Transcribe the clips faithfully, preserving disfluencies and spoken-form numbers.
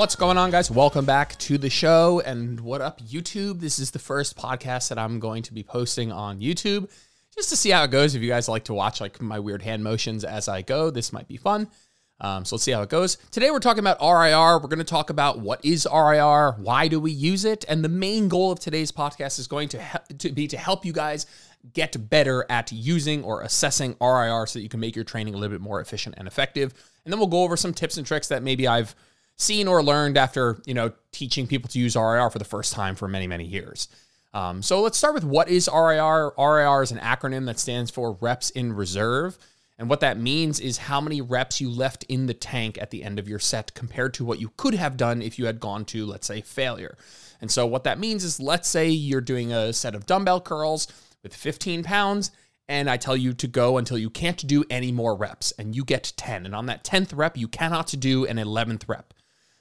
What's going on, guys? Welcome back to the show. And what up, YouTube? This is the first podcast that I'm going to be posting on YouTube just to see how it goes. If you guys like to watch like my weird hand motions as I go, this might be fun. Um, so let's see how it goes. Today we're talking about R I R. We're going to talk about what is R I R, why do we use it, and the main goal of today's podcast is going to, to be to help you guys get better at using or assessing R I R so that you can make your training a little bit more efficient and effective. And then we'll go over some tips and tricks that maybe I've seen or learned after, you know, teaching people to use R I R for the first time for many, many years. Um, so let's start with what is R I R. R I R is an acronym that stands for Reps in Reserve. And what that means is how many reps you left in the tank at the end of your set compared to what you could have done if you had gone to, let's say, failure. And so what that means is, let's say you're doing a set of dumbbell curls with fifteen pounds, and I tell you to go until you can't do any more reps, and you get ten. And on that tenth rep, you cannot do an eleventh rep.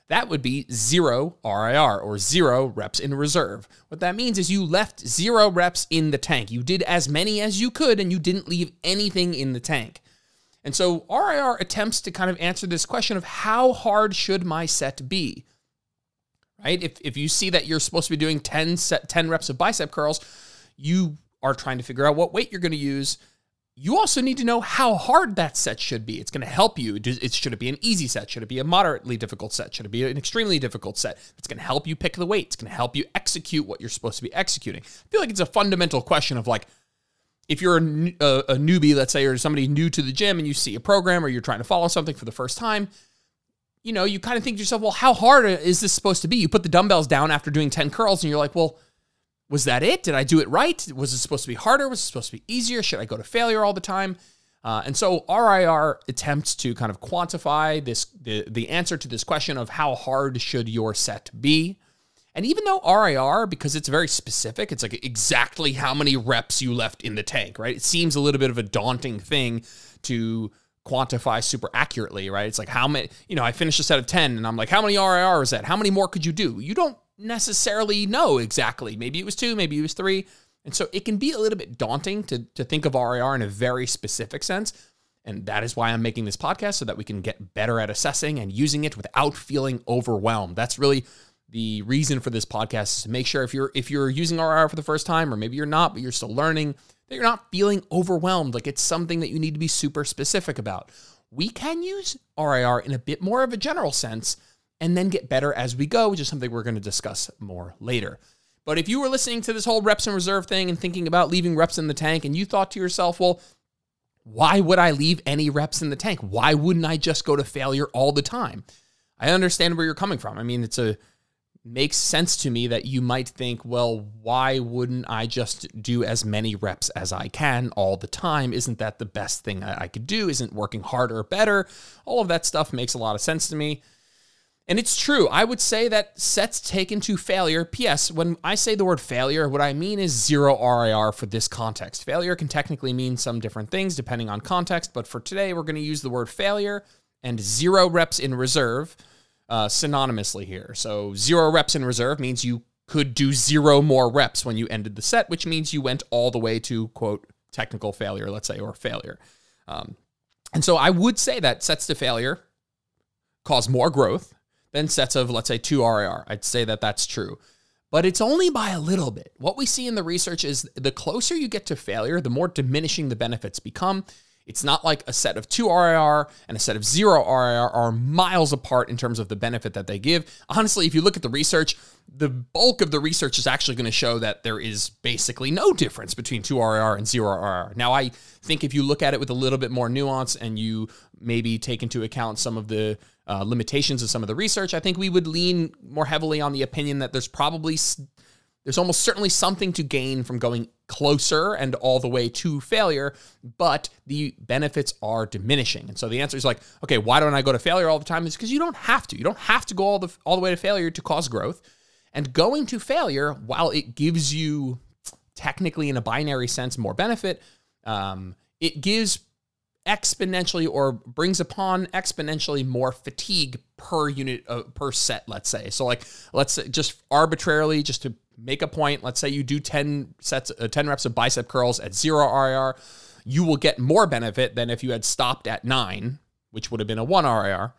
That would be zero R I R, or zero reps in reserve. What that means is you left zero reps in the tank. You did as many as you could, and you didn't leave anything in the tank. And so R I R attempts to kind of answer this question of how hard should my set be, right? If, if you see that you're supposed to be doing ten, set, ten reps of bicep curls, you are trying to figure out what weight you're going to use. You also need to know how hard that set should be. It's going to help you. It, should it be an easy set? Should it be a moderately difficult set? Should it be an extremely difficult set? It's going to help you pick the weight. It's going to help you execute what you're supposed to be executing. I feel like it's a fundamental question of like, if you're a, a, a newbie, let's say, or somebody new to the gym and you see a program or you're trying to follow something for the first time, you know, you kind of think to yourself, well, how hard is this supposed to be? You put the dumbbells down after doing ten curls and you're like, well, was that it? Did I do it right? Was it supposed to be harder? Was it supposed to be easier? Should I go to failure all the time? Uh, and so R I R attempts to kind of quantify this the, the answer to this question of how hard should your set be. And even though R I R, because it's very specific, it's like exactly how many reps you left in the tank, right? It seems a little bit of a daunting thing to quantify super accurately, right? It's like how many, you know, I finished a set of ten and I'm like, how many R I R is that? How many more could you do? You don't necessarily know exactly. Maybe it was two, maybe it was three. And so it can be a little bit daunting to, to think of R I R in a very specific sense. And that is why I'm making this podcast, so that we can get better at assessing and using it without feeling overwhelmed. That's really the reason for this podcast, is to make sure if you're if you're using R I R for the first time, or maybe you're not, but you're still learning, that you're not feeling overwhelmed, like it's something that you need to be super specific about. We can use R I R in a bit more of a general sense and then get better as we go, which is something we're going to discuss more later. But if you were listening to this whole reps in reserve thing and thinking about leaving reps in the tank, and you thought to yourself, well, why would I leave any reps in the tank? Why wouldn't I just go to failure all the time? I understand where you're coming from. I mean, it's a makes sense to me that you might think, well, why wouldn't I just do as many reps as I can all the time? Isn't that the best thing that I could do? Isn't working harder better? All of that stuff makes a lot of sense to me. And it's true. I would say that sets taken to failure, P S, when I say the word failure, what I mean is zero R I R for this context. Failure can technically mean some different things depending on context, but for today, we're going to use the word failure and zero reps in reserve Uh, synonymously here. So zero reps in reserve means you could do zero more reps when you ended the set, which means you went all the way to, quote, technical failure, let's say, or failure. Um, and so I would say that sets to failure cause more growth than sets of, let's say, two R I R. I'd say that that's true. But it's only by a little bit. What we see in the research is the closer you get to failure, the more diminishing the benefits become. It's not like a set of two R I R and a set of zero R I R are miles apart in terms of the benefit that they give. Honestly, if you look at the research, the bulk of the research is actually going to show that there is basically no difference between two R I R and zero R I R. Now, I think if you look at it with a little bit more nuance and you maybe take into account some of the uh, limitations of some of the research, I think we would lean more heavily on the opinion that there's probably, there's almost certainly something to gain from going closer and all the way to failure, but the benefits are diminishing. And so the answer is like, okay, why don't I go to failure all the time? It's because you don't have to. You don't have to go all the all the way to failure to cause growth. And going to failure, while it gives you technically in a binary sense more benefit, um, it gives exponentially or brings upon exponentially more fatigue per unit, uh, per set, let's say. So like, let's say just arbitrarily, just to make a point, let's say you do ten sets, uh, ten reps of bicep curls at zero R I R, you will get more benefit than if you had stopped at nine, which would have been a one R I R.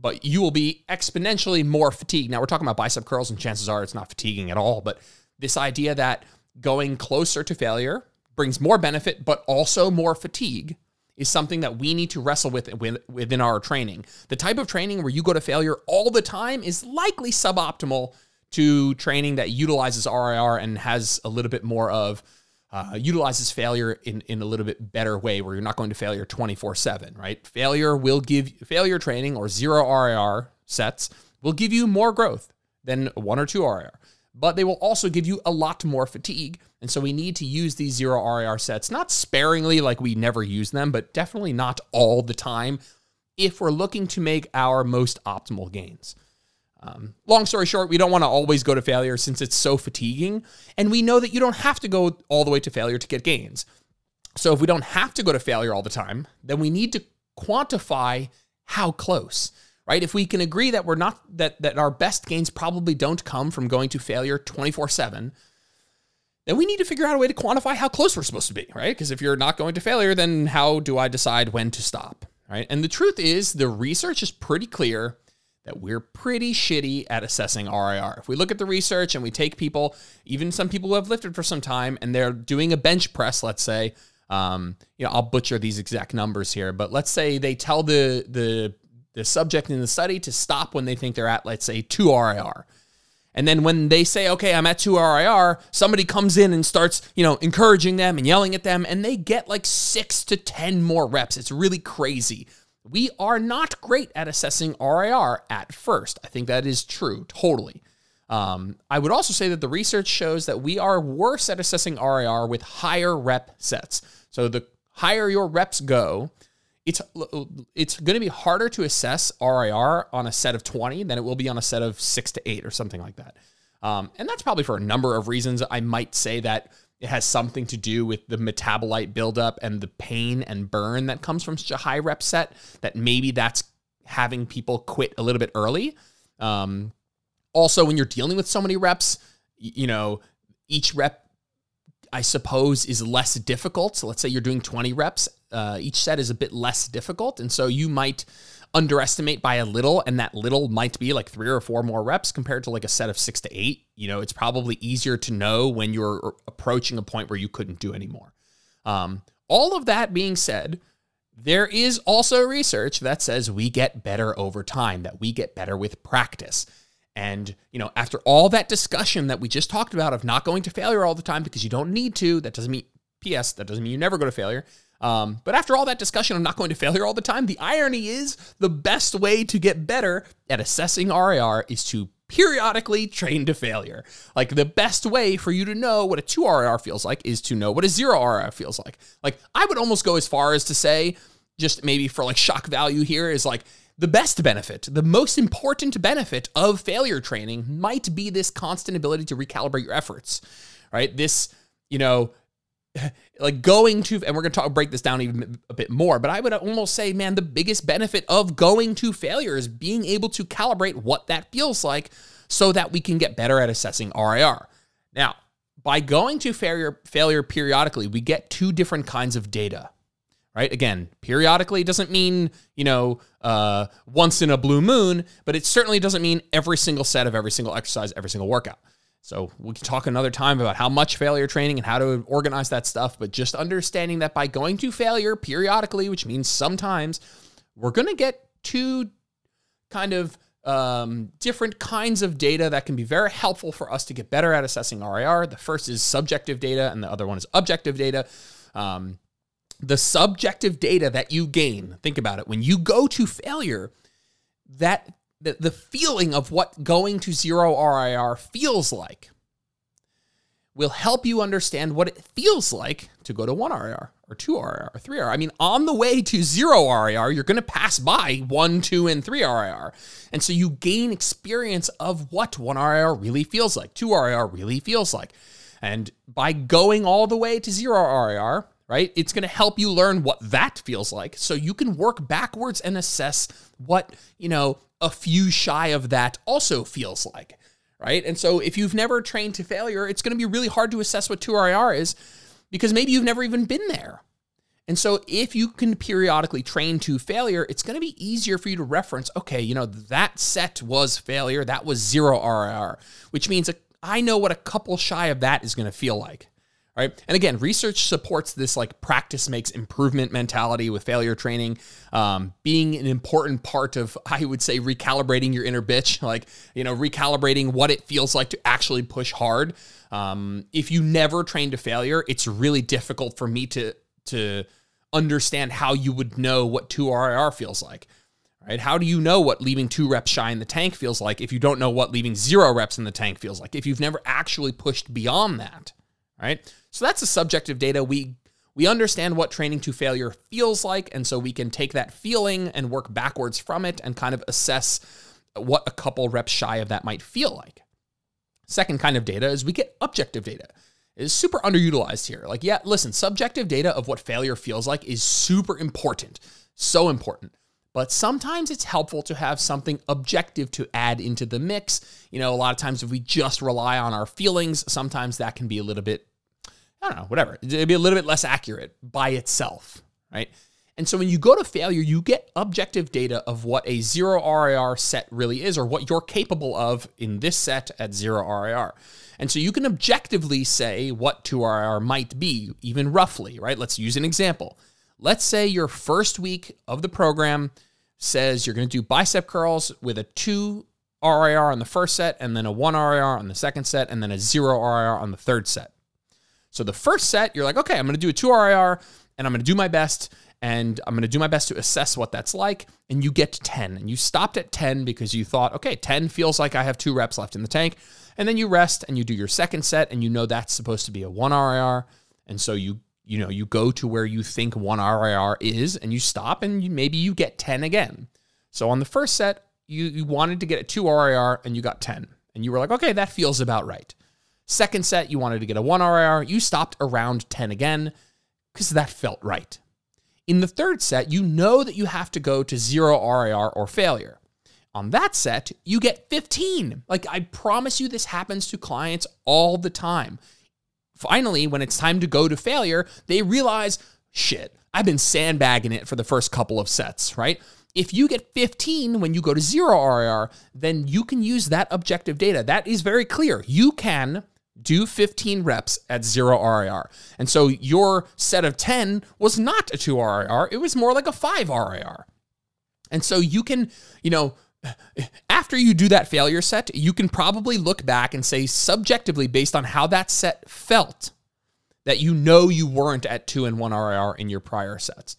but you will be exponentially more fatigued. Now, we're talking about bicep curls, and chances are it's not fatiguing at all, but this idea that going closer to failure brings more benefit, but also more fatigue, is something that we need to wrestle with within our training. The type of training where you go to failure all the time is likely suboptimal to training that utilizes R I R and has a little bit more of, uh, utilizes failure in, in a little bit better way, where you're not going to failure twenty-four seven, right? Failure will give, failure training or zero R I R sets will give you more growth than one or two R I R, but they will also give you a lot more fatigue. And so we need to use these zero R I R sets, not sparingly, like we never use them, but definitely not all the time if we're looking to make our most optimal gains. Um, long story short, we don't want to always go to failure since it's so fatiguing. And we know that you don't have to go all the way to failure to get gains. So if we don't have to go to failure all the time, then we need to quantify how close, right? If we can agree that we're not, that, that our best gains probably don't come from going to failure twenty-four seven, then we need to figure out a way to quantify how close we're supposed to be, right? Because if you're not going to failure, then how do I decide when to stop, right? And the truth is, the research is pretty clear that we're pretty shitty at assessing R I R. If we look at the research and we take people, even some people who have lifted for some time, and they're doing a bench press, let's say, um, you know, I'll butcher these exact numbers here, but let's say they tell the, the, the subject in the study to stop when they think they're at, let's say, two R I R. And then when they say, okay, I'm at two R I R, somebody comes in and starts, you know, encouraging them and yelling at them, and they get like six to ten more reps. It's really crazy. We are not great at assessing R I R at first. I think that is true, totally. Um, I would also say that the research shows that we are worse at assessing R I R with higher rep sets. So the higher your reps go, it's, it's going to be harder to assess R I R on a set of twenty than it will be on a set of six to eight or something like that. Um, and that's probably for a number of reasons. I might say that it has something to do with the metabolite buildup and the pain and burn that comes from such a high rep set, that maybe that's having people quit a little bit early. Um, also, when you're dealing with so many reps, you know, each rep, I suppose, is less difficult. So let's say you're doing twenty reps. Uh, each set is a bit less difficult. And so you might underestimate by a little, and that little might be like three or four more reps compared to like a set of six to eight. You know, it's probably easier to know when you're approaching a point where you couldn't do anymore. Um, all of that being said, there is also research that says we get better over time, that we get better with practice. And, you know, after all that discussion that we just talked about of not going to failure all the time because you don't need to, that doesn't mean, P S, that doesn't mean you never go to failure. Um, but after all that discussion of not going to failure all the time, the irony is the best way to get better at assessing R I R is to periodically train to failure. Like, the best way for you to know what a two R I R feels like is to know what a zero R I R feels like. Like, I would almost go as far as to say, just maybe for like shock value here, is like, the best benefit, the most important benefit of failure training might be this constant ability to recalibrate your efforts, right? This, you know, like going to, and we're going to talk, break this down even a bit more, but I would almost say, man, the biggest benefit of going to failure is being able to calibrate what that feels like so that we can get better at assessing R I R. Now, by going to failure, failure periodically, we get two different kinds of data. Right? Again, periodically doesn't mean, you know, uh, once in a blue moon, but it certainly doesn't mean every single set of every single exercise, every single workout. So we can talk another time about how much failure training and how to organize that stuff, but just understanding that by going to failure periodically, which means sometimes, we're going to get two kind of um, different kinds of data that can be very helpful for us to get better at assessing R I R. The first is subjective data, and the other one is objective data. Um, The subjective data that you gain, think about it. When you go to failure, that the, the feeling of what going to zero R I R feels like will help you understand what it feels like to go to one R I R or two R I R or three R I R. I mean, on the way to zero R I R, you're going to pass by one, two, and three R I R. And so you gain experience of what one R I R really feels like, two R I R really feels like. And by going all the way to zero R I R, right? It's going to help you learn what that feels like so you can work backwards and assess what, you know, a few shy of that also feels like, right? And so if you've never trained to failure, it's going to be really hard to assess what two R I R is because maybe you've never even been there. And so if you can periodically train to failure, it's going to be easier for you to reference, okay, you know, that set was failure. That was zero R I R, which means I know what a couple shy of that is going to feel like. Right? And again, research supports this like practice makes improvement mentality with failure training um, being an important part of, I would say, recalibrating your inner bitch, like, you know, recalibrating what it feels like to actually push hard. Um, if you never train to failure, it's really difficult for me to to understand how you would know what two R I R feels like. Right? How do you know what leaving two reps shy in the tank feels like if you don't know what leaving zero reps in the tank feels like, if you've never actually pushed beyond that? Right? So that's the subjective data. We we understand what training to failure feels like, and so we can take that feeling and work backwards from it and kind of assess what a couple reps shy of that might feel like. Second kind of data is we get objective data. It is super underutilized here. Like, yeah, listen, subjective data of what failure feels like is super important, so important. But sometimes it's helpful to have something objective to add into the mix. You know, a lot of times if we just rely on our feelings, sometimes that can be a little bit, I don't know, whatever. It'd be a little bit less accurate by itself, right? And so when you go to failure, you get objective data of what a zero R I R set really is or what you're capable of in this set at zero R I R. And so you can objectively say what two R I R might be, even roughly, right? Let's use an example. Let's say your first week of the program says you're going to do bicep curls with a two R I R on the first set, and then a one R I R on the second set, and then a zero R I R on the third set. So the first set, you're like, okay, I'm going to do a two R I R, and I'm going to do my best, and I'm going to do my best to assess what that's like, and you get to ten, and you stopped at ten because you thought, okay, ten feels like I have two reps left in the tank, and then you rest, and you do your second set, and you know that's supposed to be a one R I R, and so you You know, you go to where you think one R I R is and you stop and you, maybe you get ten again. So on the first set, you, you wanted to get a two R I R and you got ten. And you were like, okay, that feels about right. Second set, you wanted to get a one R I R. You stopped around ten again because that felt right. In the third set, you know that you have to go to zero R I R or failure. On that set, you get fifteen. Like, I promise you this happens to clients all the time. Finally, when it's time to go to failure, they realize, shit, I've been sandbagging it for the first couple of sets, right? If you get fifteen when you go to zero R I R, then you can use that objective data. That is very clear. You can do fifteen reps at zero R I R. And so your set of ten was not a two R I R. It was more like a five R I R. And so you can, you know, after you do that failure set, you can probably look back and say subjectively, based on how that set felt, that you know you weren't at two and one R I R in your prior sets.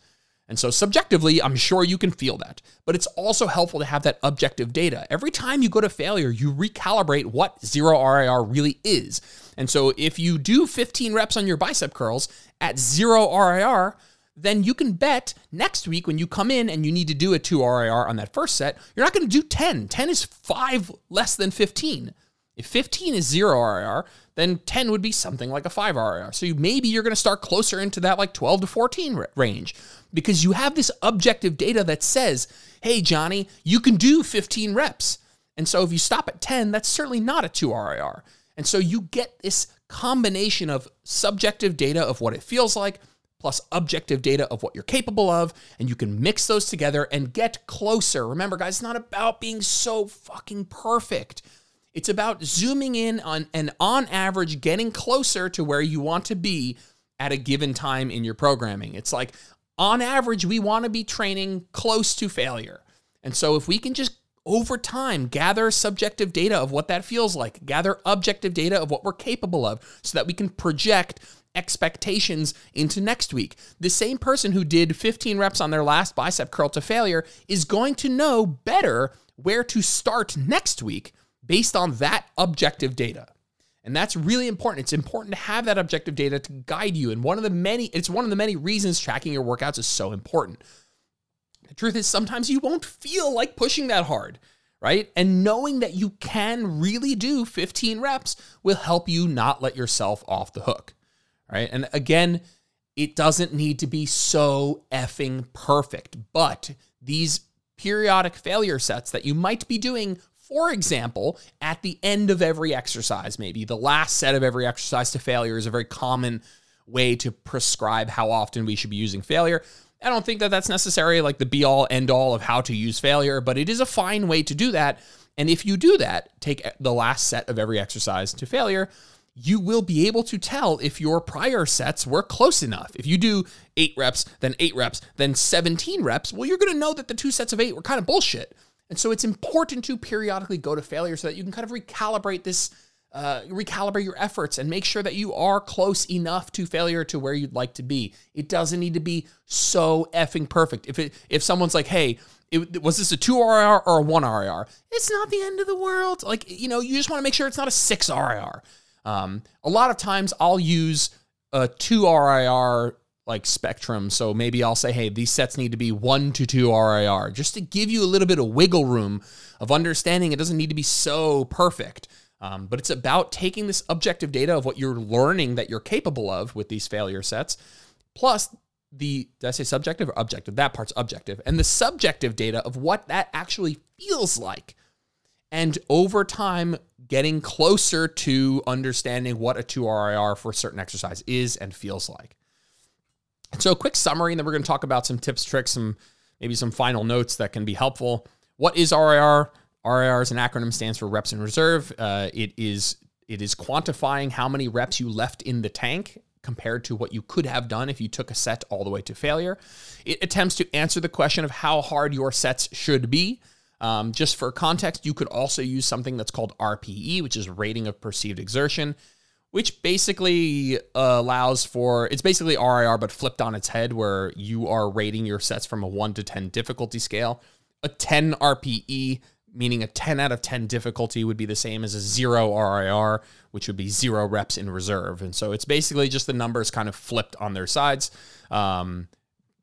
And so subjectively, I'm sure you can feel that. But it's also helpful to have that objective data. Every time you go to failure, you recalibrate what zero R I R really is. And so if you do fifteen reps on your bicep curls at zero R I R, then you can bet next week when you come in and you need to do a two R I R on that first set, you're not going to do ten. ten is five less than fifteen. If fifteen is zero R I R, then ten would be something like a five R I R. So you, maybe you're going to start closer into that like twelve to fourteen range because you have this objective data that says, hey, Johnny, you can do fifteen reps. And so if you stop at ten, that's certainly not a two R I R. And so you get this combination of subjective data of what it feels like, plus objective data of what you're capable of, and you can mix those together and get closer. Remember, guys, it's not about being so fucking perfect. It's about zooming in on and on average getting closer to where you want to be at a given time in your programming. It's like, on average, we want to be training close to failure. And so if we can just over time gather subjective data of what that feels like, gather objective data of what we're capable of so that we can project expectations into next week. The same person who did fifteen reps on their last bicep curl to failure is going to know better where to start next week based on that objective data. And that's really important. It's important to have that objective data to guide you. And one of the many, it's one of the many reasons tracking your workouts is so important. The truth is sometimes you won't feel like pushing that hard, right? And knowing that you can really do fifteen reps will help you not let yourself off the hook. Right? And again, it doesn't need to be so effing perfect, but these periodic failure sets that you might be doing, for example, at the end of every exercise, maybe the last set of every exercise to failure is a very common way to prescribe how often we should be using failure. I don't think that that's necessarily like the be all end all of how to use failure, but it is a fine way to do that. And if you do that, take the last set of every exercise to failure, you will be able to tell if your prior sets were close enough. If you do eight reps, then eight reps, then seventeen reps, well, you're going to know that the two sets of eight were kind of bullshit. And so it's important to periodically go to failure so that you can kind of recalibrate this, uh, recalibrate your efforts and make sure that you are close enough to failure to where you'd like to be. It doesn't need to be so effing perfect. If it, if someone's like, hey, it, was this a two R I R or a one R I R? It's not the end of the world. Like, you know, you just want to make sure it's not a six R I R. Um, a lot of times I'll use a two R I R like spectrum. So maybe I'll say, hey, these sets need to be one to two R I R just to give you a little bit of wiggle room of understanding. It doesn't need to be so perfect. Um, but it's about taking this objective data of what you're learning that you're capable of with these failure sets, plus the, did I say subjective or objective? That part's objective. And the subjective data of what that actually feels like. And over time, getting closer to understanding what a two R I R for a certain exercise is and feels like. And so a quick summary, and then we're going to talk about some tips, tricks, some maybe some final notes that can be helpful. What is R I R? R I R is an acronym, stands for reps in reserve. Uh, it is it is quantifying how many reps you left in the tank compared to what you could have done if you took a set all the way to failure. It attempts to answer the question of how hard your sets should be. Um, just for context, you could also use something that's called R P E, which is rating of perceived exertion, which basically uh, allows for, it's basically R I R, but flipped on its head, where you are rating your sets from a one to ten difficulty scale. A ten R P E, meaning a ten out of ten difficulty, would be the same as a zero R I R, which would be zero reps in reserve. And so it's basically just the numbers kind of flipped on their sides. Um,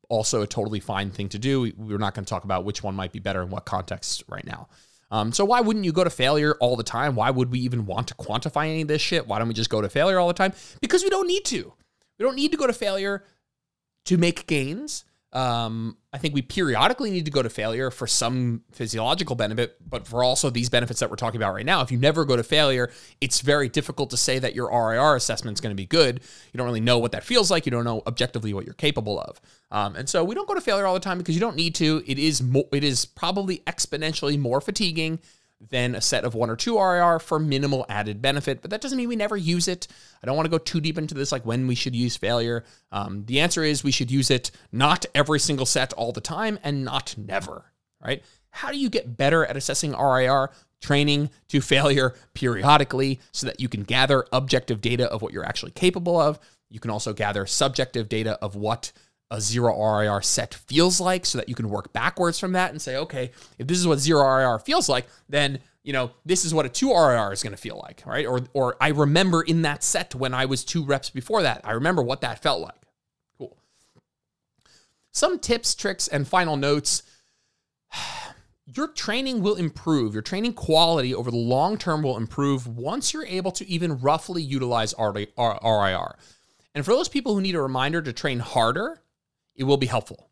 Also a totally fine thing to do. We're not going to talk about which one might be better in what context right now. Um, so why wouldn't you go to failure all the time? Why would we even want to quantify any of this shit? Why don't we just go to failure all the time? Because we don't need to. We don't need to go to failure to make gains. Um, I think we periodically need to go to failure for some physiological benefit, but for also these benefits that we're talking about right now. If you never go to failure, it's very difficult to say that your R I R assessment is going to be good. You don't really know what that feels like. You don't know objectively what you're capable of. Um, and so we don't go to failure all the time because you don't need to. It is mo- it is probably exponentially more fatiguing than a set of one or two R I R for minimal added benefit, but that doesn't mean we never use it. I don't want to go too deep into this, like when we should use failure. Um, the answer is we should use it not every single set all the time and not never, right? How do you get better at assessing R I R? Training to failure periodically so that you can gather objective data of what you're actually capable of. You can also gather subjective data of what a zero R I R set feels like so that you can work backwards from that and say, okay, if this is what zero R I R feels like, then, you know, this is what a two R I R is going to feel like, right? Or, or I remember in that set when I was two reps before that, I remember what that felt like. Cool. Some tips, tricks, and final notes. Your training will improve. Your training quality over the long term will improve once you're able to even roughly utilize R I R. And for those people who need a reminder to train harder, it will be helpful.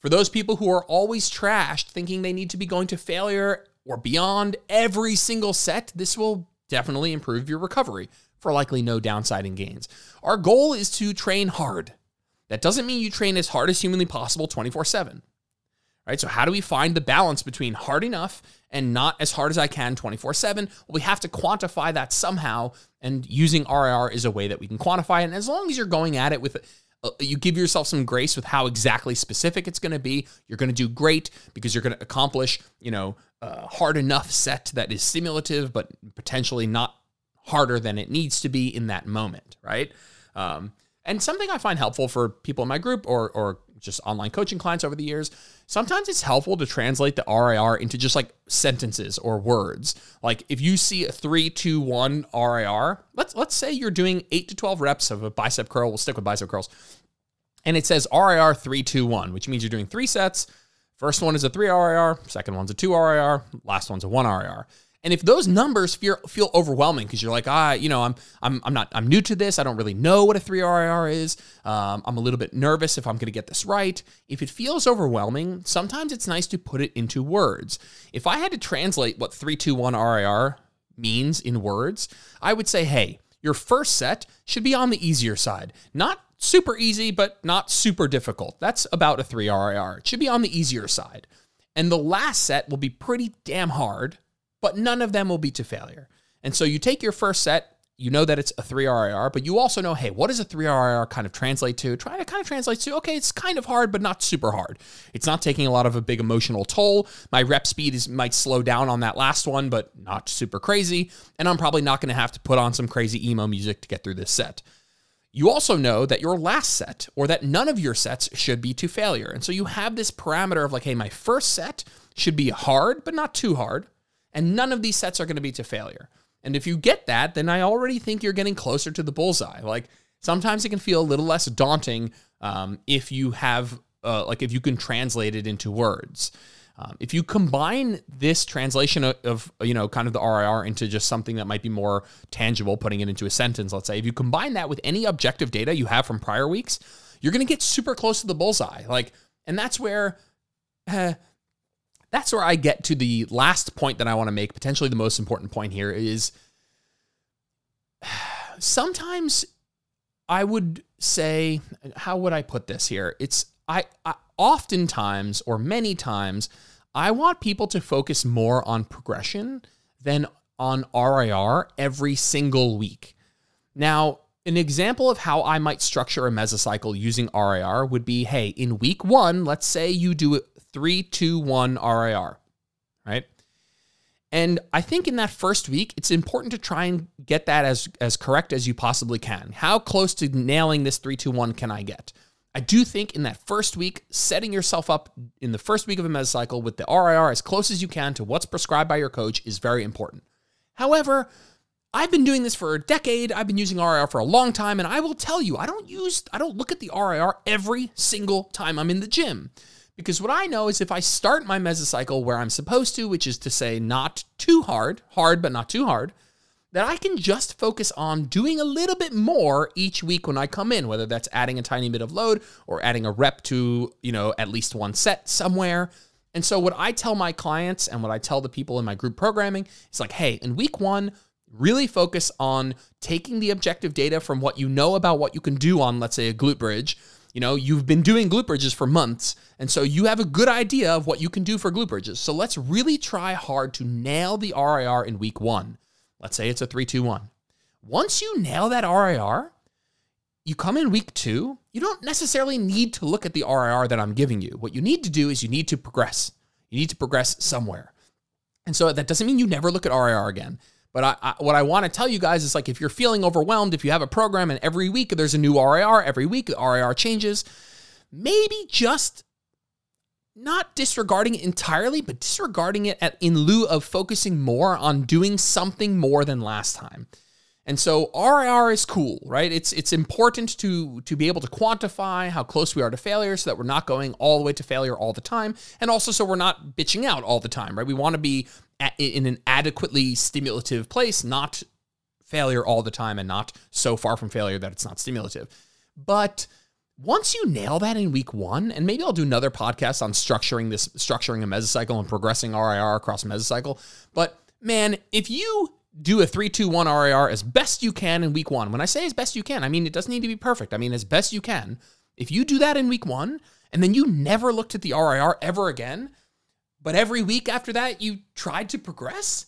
For those people who are always trashed, thinking they need to be going to failure or beyond every single set, this will definitely improve your recovery for likely no downside in gains. Our goal is to train hard. That doesn't mean you train as hard as humanly possible twenty-four seven, right? So how do we find the balance between hard enough and not as hard as I can twenty-four seven? Well, we have to quantify that somehow, and using R I R is a way that we can quantify it. And as long as you're going at it with you give yourself some grace with how exactly specific it's going to be, you're going to do great because you're going to accomplish, you know, a hard enough set that is stimulative, but potentially not harder than it needs to be in that moment, right? Um, and something I find helpful for people in my group or or just online coaching clients over the years, sometimes it's helpful to translate the R I R into just like sentences or words. Like if you see a three, two, one R I R, let's let's say you're doing eight to twelve reps of a bicep curl. We'll stick with bicep curls. And it says R I R three, two, one, which means you're doing three sets. First one is a three R I R, second one's a two R I R, last one's a one R I R. And if those numbers feel feel overwhelming because you're like, ah, you know, I'm I'm I'm not I'm new to this. I don't really know what a three R I R is. Um, I'm a little bit nervous if I'm going to get this right. If it feels overwhelming, sometimes it's nice to put it into words. If I had to translate what three two one R I R means in words, I would say, hey, your first set should be on the easier side. Not super easy, but not super difficult. That's about a three R I R. It should be on the easier side. And the last set will be pretty damn hard, but none of them will be to failure. And so you take your first set, you know that it's a three R I R, but you also know, hey, what does a three R I R kind of translate to? Try to kind of translate to, okay, it's kind of hard, but not super hard. It's not taking a lot of a big emotional toll. My rep speed is might slow down on that last one, but not super crazy. And I'm probably not going to have to put on some crazy emo music to get through this set. You also know that your last set, or that none of your sets should be to failure. And so you have this parameter of like, hey, my first set should be hard, but not too hard. And none of these sets are going to be to failure. And if you get that, then I already think you're getting closer to the bullseye. Like sometimes it can feel a little less daunting um, if you have, uh, like if you can translate it into words. Um, if you combine this translation of, of, you know, kind of the R I R into just something that might be more tangible, putting it into a sentence, let's say, if you combine that with any objective data you have from prior weeks, you're going to get super close to the bullseye. Like, and that's where, uh, that's where I get to the last point that I want to make. Potentially the most important point here is sometimes I would say, how would I put this here? It's, I, I oftentimes or many times, I want people to focus more on progression than on R I R every single week. Now, an example of how I might structure a mesocycle using R I R would be, hey, in week one, let's say you do a three, two, one R I R, right? And I think in that first week, it's important to try and get that as, as correct as you possibly can. How close to nailing this three, two, one can I get? I do think in that first week, setting yourself up in the first week of a mesocycle with the R I R as close as you can to what's prescribed by your coach is very important. However, I've been doing this for a decade. I've been using R I R for a long time, and I will tell you, I don't use, I don't look at the R I R every single time I'm in the gym, because what I know is if I start my mesocycle where I'm supposed to, which is to say not too hard, hard but not too hard, that I can just focus on doing a little bit more each week when I come in, whether that's adding a tiny bit of load or adding a rep to, you know, at least one set somewhere. And so what I tell my clients and what I tell the people in my group programming is like, hey, in week one, really focus on taking the objective data from what you know about what you can do on, let's say, a glute bridge. You know, you've been doing glute bridges for months, and so you have a good idea of what you can do for glute bridges. So let's really try hard to nail the R I R in week one. Let's say it's a three, two, one. Once you nail that R I R, you come in week two, you don't necessarily need to look at the R I R that I'm giving you. What you need to do is you need to progress. You need to progress somewhere. And so that doesn't mean you never look at R I R again. But I, I, what I want to tell you guys is like, if you're feeling overwhelmed, if you have a program and every week there's a new R I R, every week the R I R changes, maybe just not disregarding it entirely, but disregarding it at, in lieu of focusing more on doing something more than last time. And so R I R is cool, right? It's it's important to, to be able to quantify how close we are to failure so that we're not going all the way to failure all the time. And also so we're not bitching out all the time, right? We want to be at, in an adequately stimulative place, not failure all the time and not so far from failure that it's not stimulative. But once you nail that in week one, and maybe I'll do another podcast on structuring this, structuring a mesocycle and progressing R I R across mesocycle. But man, if you do a three, two, one R I R as best you can in week one, when I say as best you can, I mean, it doesn't need to be perfect. I mean, as best you can, if you do that in week one, and then you never looked at the R I R ever again, but every week after that, you tried to progress,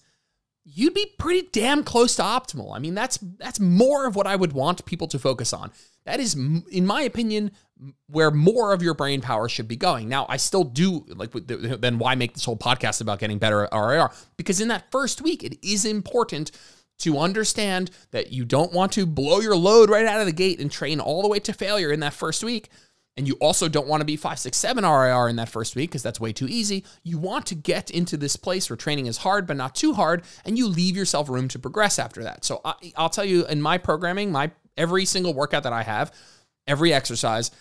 you'd be pretty damn close to optimal. I mean, that's, that's more of what I would want people to focus on. That is, in my opinion, where more of your brain power should be going. Now, I still do, like, then why make this whole podcast about getting better at R I R? Because in that first week, it is important to understand that you don't want to blow your load right out of the gate and train all the way to failure in that first week. And you also don't want to be five, six, seven R I R in that first week because that's way too easy. You want to get into this place where training is hard, but not too hard, and you leave yourself room to progress after that. So I, I'll tell you, in my programming, my every single workout that I have, every exercise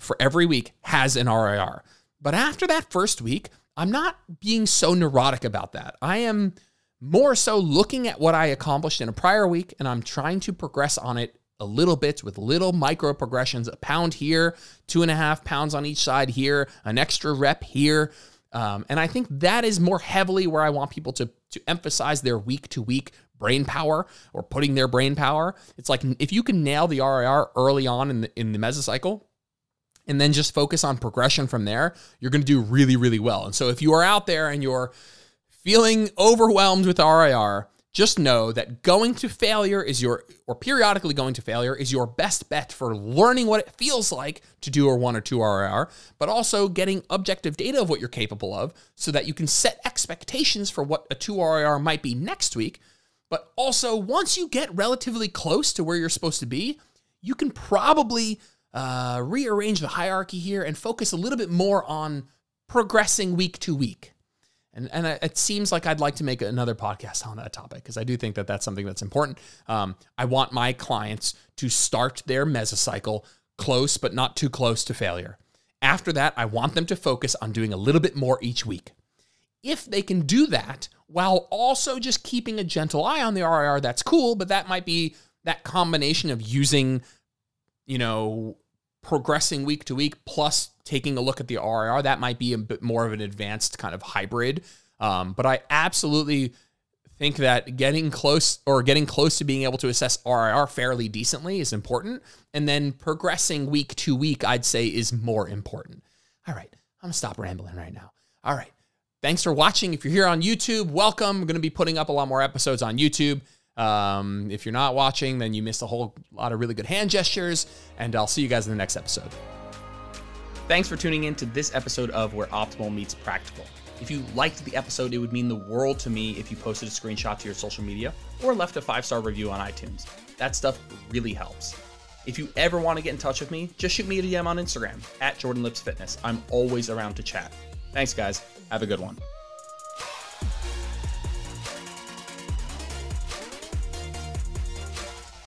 for every week has an R I R. But after that first week, I'm not being so neurotic about that. I am more so looking at what I accomplished in a prior week, and I'm trying to progress on it a little bit with little micro progressions, a pound here, two and a half pounds on each side here, an extra rep here. Um, and I think that is more heavily where I want people to, to emphasize their week to week brain power or putting their brain power. It's like if you can nail the R I R early on in the, in the mesocycle, and then just focus on progression from there, you're going to do really, really well. And so if you are out there and you're feeling overwhelmed with R I R, just know that going to failure is your, or periodically going to failure is your best bet for learning what it feels like to do a one or two R I R, but also getting objective data of what you're capable of so that you can set expectations for what a two R I R might be next week. But also once you get relatively close to where you're supposed to be, you can probably Uh, rearrange the hierarchy here and focus a little bit more on progressing week to week. And and it seems like I'd like to make another podcast on that topic because I do think that that's something that's important. Um, I want my clients to start their mesocycle close, but not too close to failure. After that, I want them to focus on doing a little bit more each week. If they can do that while also just keeping a gentle eye on the R I R, that's cool, but that might be that combination of using, you know, progressing week to week plus taking a look at the R I R. That might be a bit more of an advanced kind of hybrid. Um, but I absolutely think that getting close or getting close to being able to assess R I R fairly decently is important. And then progressing week to week, I'd say, is more important. All right, I'm gonna stop rambling right now. All right, thanks for watching. If you're here on YouTube, welcome. I'm gonna be putting up a lot more episodes on YouTube. Um, if you're not watching, then you missed a whole lot of really good hand gestures, and I'll see you guys in the next episode. Thanks for tuning in to this episode of Where Optimal Meets Practical. If you liked the episode, it would mean the world to me if you posted a screenshot to your social media or left a five-star review on iTunes. That stuff really helps. If you ever want to get in touch with me, just shoot me a D M on Instagram at Jordan Lips Fitness. I'm always around to chat. Thanks, guys. Have a good one.